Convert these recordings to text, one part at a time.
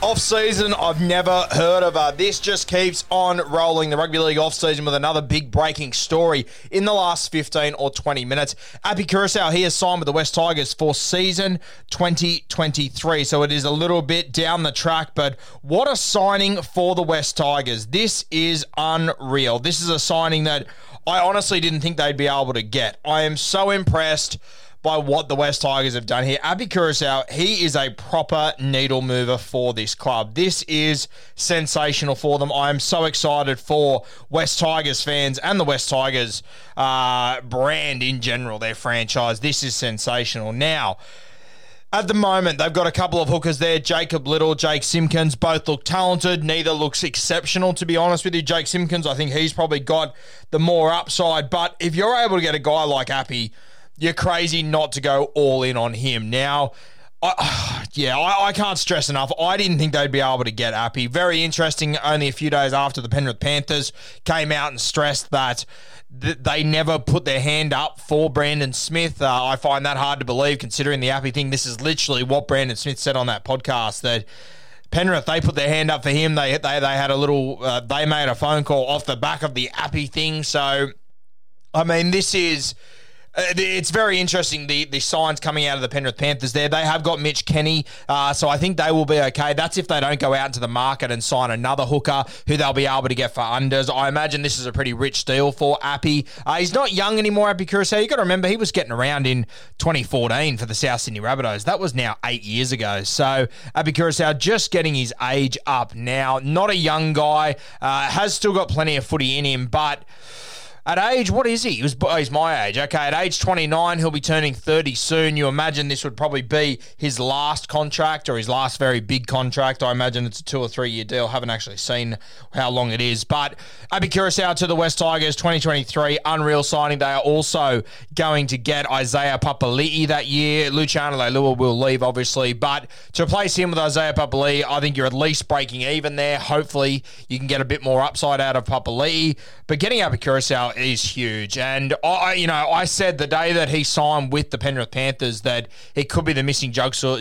Off-season, I've never heard of her. This just keeps on rolling. The Rugby League off-season with another big breaking story in the last 15 or 20 minutes. Api Koroisau, he has signed with the West Tigers for season 2023. So it is a little bit down the track, but what a signing for the West Tigers. This is unreal. This is a signing that I honestly didn't think they'd be able to get. I am so impressed by what the West Tigers have done here. Api Koroisau, he is a proper needle mover for this club. This is sensational for them. I am so excited for West Tigers fans and the West Tigers brand in general, their franchise. This is sensational. Now, at the moment, they've got a couple of hookers there. Jacob Liddle, Jake Simkins, both look talented. Neither looks exceptional, to be honest with you. Jake Simkins, I think he's probably got the more upside. But if you're able to get a guy like Api, you're crazy not to go all in on him. Now, I can't stress enough. I didn't think they'd be able to get Api. Very interesting. Only a few days after the Penrith Panthers came out and stressed that they never put their hand up for Brandon Smith. I find that hard to believe considering the Api thing. This is literally what Brandon Smith said on that podcast, that Penrith, they put their hand up for him. They had a little, they made a phone call off the back of the Api thing. So, I mean, this is, it's very interesting, the signs coming out of the Penrith Panthers there. They have got Mitch Kenny, so I think they will be okay. That's if they don't go out into the market and sign another hooker who they'll be able to get for unders. I imagine this is a pretty rich deal for Api. He's not young anymore, Api Koroisau. You've got to remember, he was getting around in 2014 for the South Sydney Rabbitohs. That was now 8 years ago. So Api Koroisau just getting his age up now. Not a young guy. Has still got plenty of footy in him, but at age, what is he? He's my age. Okay, at age 29, he'll be turning 30 soon. You imagine this would probably be his last contract or his last very big contract. I imagine it's a 2 or 3 year deal. Haven't actually seen how long it is. But Api Koroisau to the West Tigers, 2023, unreal signing. They are also going to get Isaiah Papali'i that year. Luciano Leilua will leave, obviously. But to replace him with Isaiah Papali'i, I think you're at least breaking even there. Hopefully, you can get a bit more upside out of Papali'i. But getting Api Koroisau is huge, and I said the day that he signed with the Penrith Panthers that it could be the missing jigsaw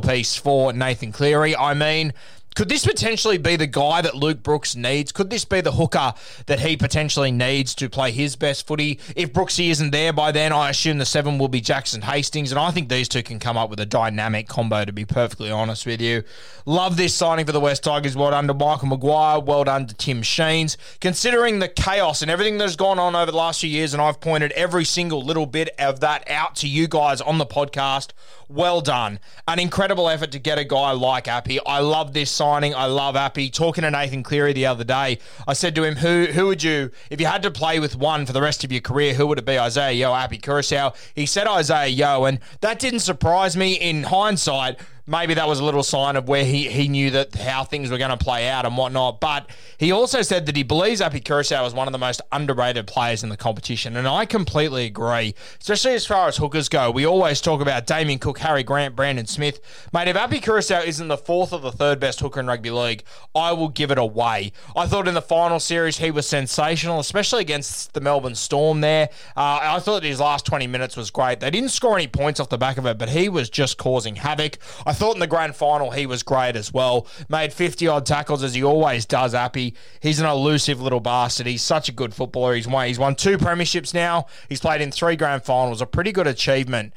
piece for Nathan Cleary. I mean, could this potentially be the guy that Luke Brooks needs? Could this be the hooker that he potentially needs to play his best footy? If Brooksy isn't there by then, I assume the 7 will be Jackson Hastings, and I think these two can come up with a dynamic combo, to be perfectly honest with you. Love this signing for the West Tigers. Well done to Michael Maguire. Well done to Tim Sheens. Considering the chaos and everything that's gone on over the last few years, and I've pointed every single little bit of that out to you guys on the podcast, well done. An incredible effort to get a guy like Api. I love this signing. signing. I love Api. Talking to Nathan Cleary the other day, I said to him, who would you, if you had to play with one for the rest of your career, who would it be, Isaiah Yeo, Api Koroisau? He said Isaiah Yeo, and that didn't surprise me in hindsight. Maybe that was a little sign of where he knew that how things were going to play out and whatnot. But he also said that he believes Api Koroisau is one of the most underrated players in the competition. And I completely agree, especially as far as hookers go. We always talk about Damien Cook, Harry Grant, Brandon Smith. Mate, if Api Koroisau isn't the fourth or the third best hooker in rugby league, I will give it away. I thought in the final series he was sensational, especially against the Melbourne Storm there. I thought his last 20 minutes was great. They didn't score any points off the back of it, but he was just causing havoc. I thought in the grand final he was great as well. Made 50-odd tackles as he always does, Api. He's an elusive little bastard. He's such a good footballer. He's won 2 premierships now. He's played in 3 grand finals. A pretty good achievement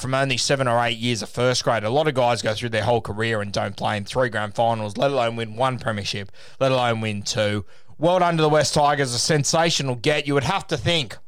from only 7 or 8 years of first grade. A lot of guys go through their whole career and don't play in 3 grand finals, let alone win 1 premiership, let alone win 2. Well done to the West Tigers. A sensational get. You would have to think,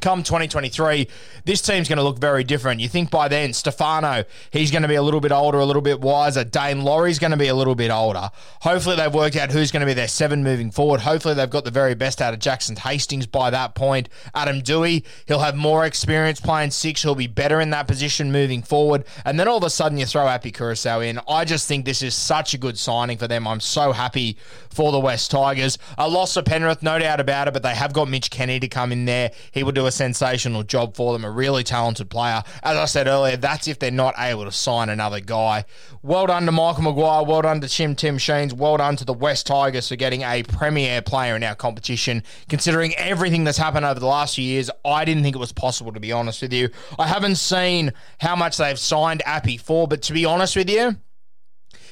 come 2023, this team's going to look very different. You think by then, Stefano, he's going to be a little bit older, a little bit wiser. Dame Laurie's going to be a little bit older. Hopefully they've worked out who's going to be their 7 moving forward. Hopefully they've got the very best out of Jackson Hastings by that point. Adam Dewey, he'll have more experience playing 6. He'll be better in that position moving forward. And then all of a sudden you throw Api Koroisau in. I just think this is such a good signing for them. I'm so happy for the West Tigers. A loss of Penrith, no doubt about it, but they have got Mitch Kenny to come in there. He will do a sensational job for them, a really talented player. As I said earlier, that's if they're not able to sign another guy. Well done to Michael Maguire. Well done to Tim Sheens. Well done to the West Tigers for getting a premier player in our competition. Considering everything that's happened over the last few years, I didn't think it was possible, to be honest with you. I haven't seen how much they've signed Api for, but to be honest with you,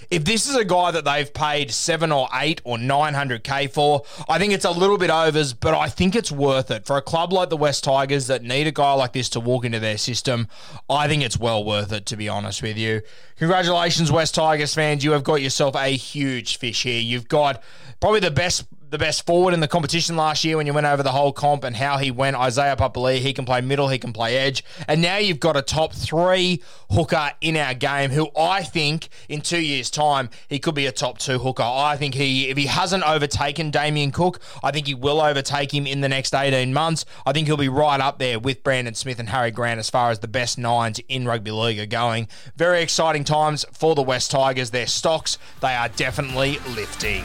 if this is a guy that they've paid 7 or 8 or 900K for, I think it's a little bit overs, but I think it's worth it. For a club like the West Tigers that need a guy like this to walk into their system, I think it's well worth it, to be honest with you. Congratulations, West Tigers fans. You have got yourself a huge fish here. You've got probably the best forward in the competition last year when you went over the whole comp and how he went. Isaiah Papali'i, he can play middle, he can play edge. And now you've got a top 3 hooker in our game who I think in 2 years' time, he could be a top 2 hooker. I think if he hasn't overtaken Damien Cook, I think he will overtake him in the next 18 months. I think he'll be right up there with Brandon Smith and Harry Grant as far as the best 9s in rugby league are going. Very exciting times for the West Tigers. Their stocks, they are definitely lifting.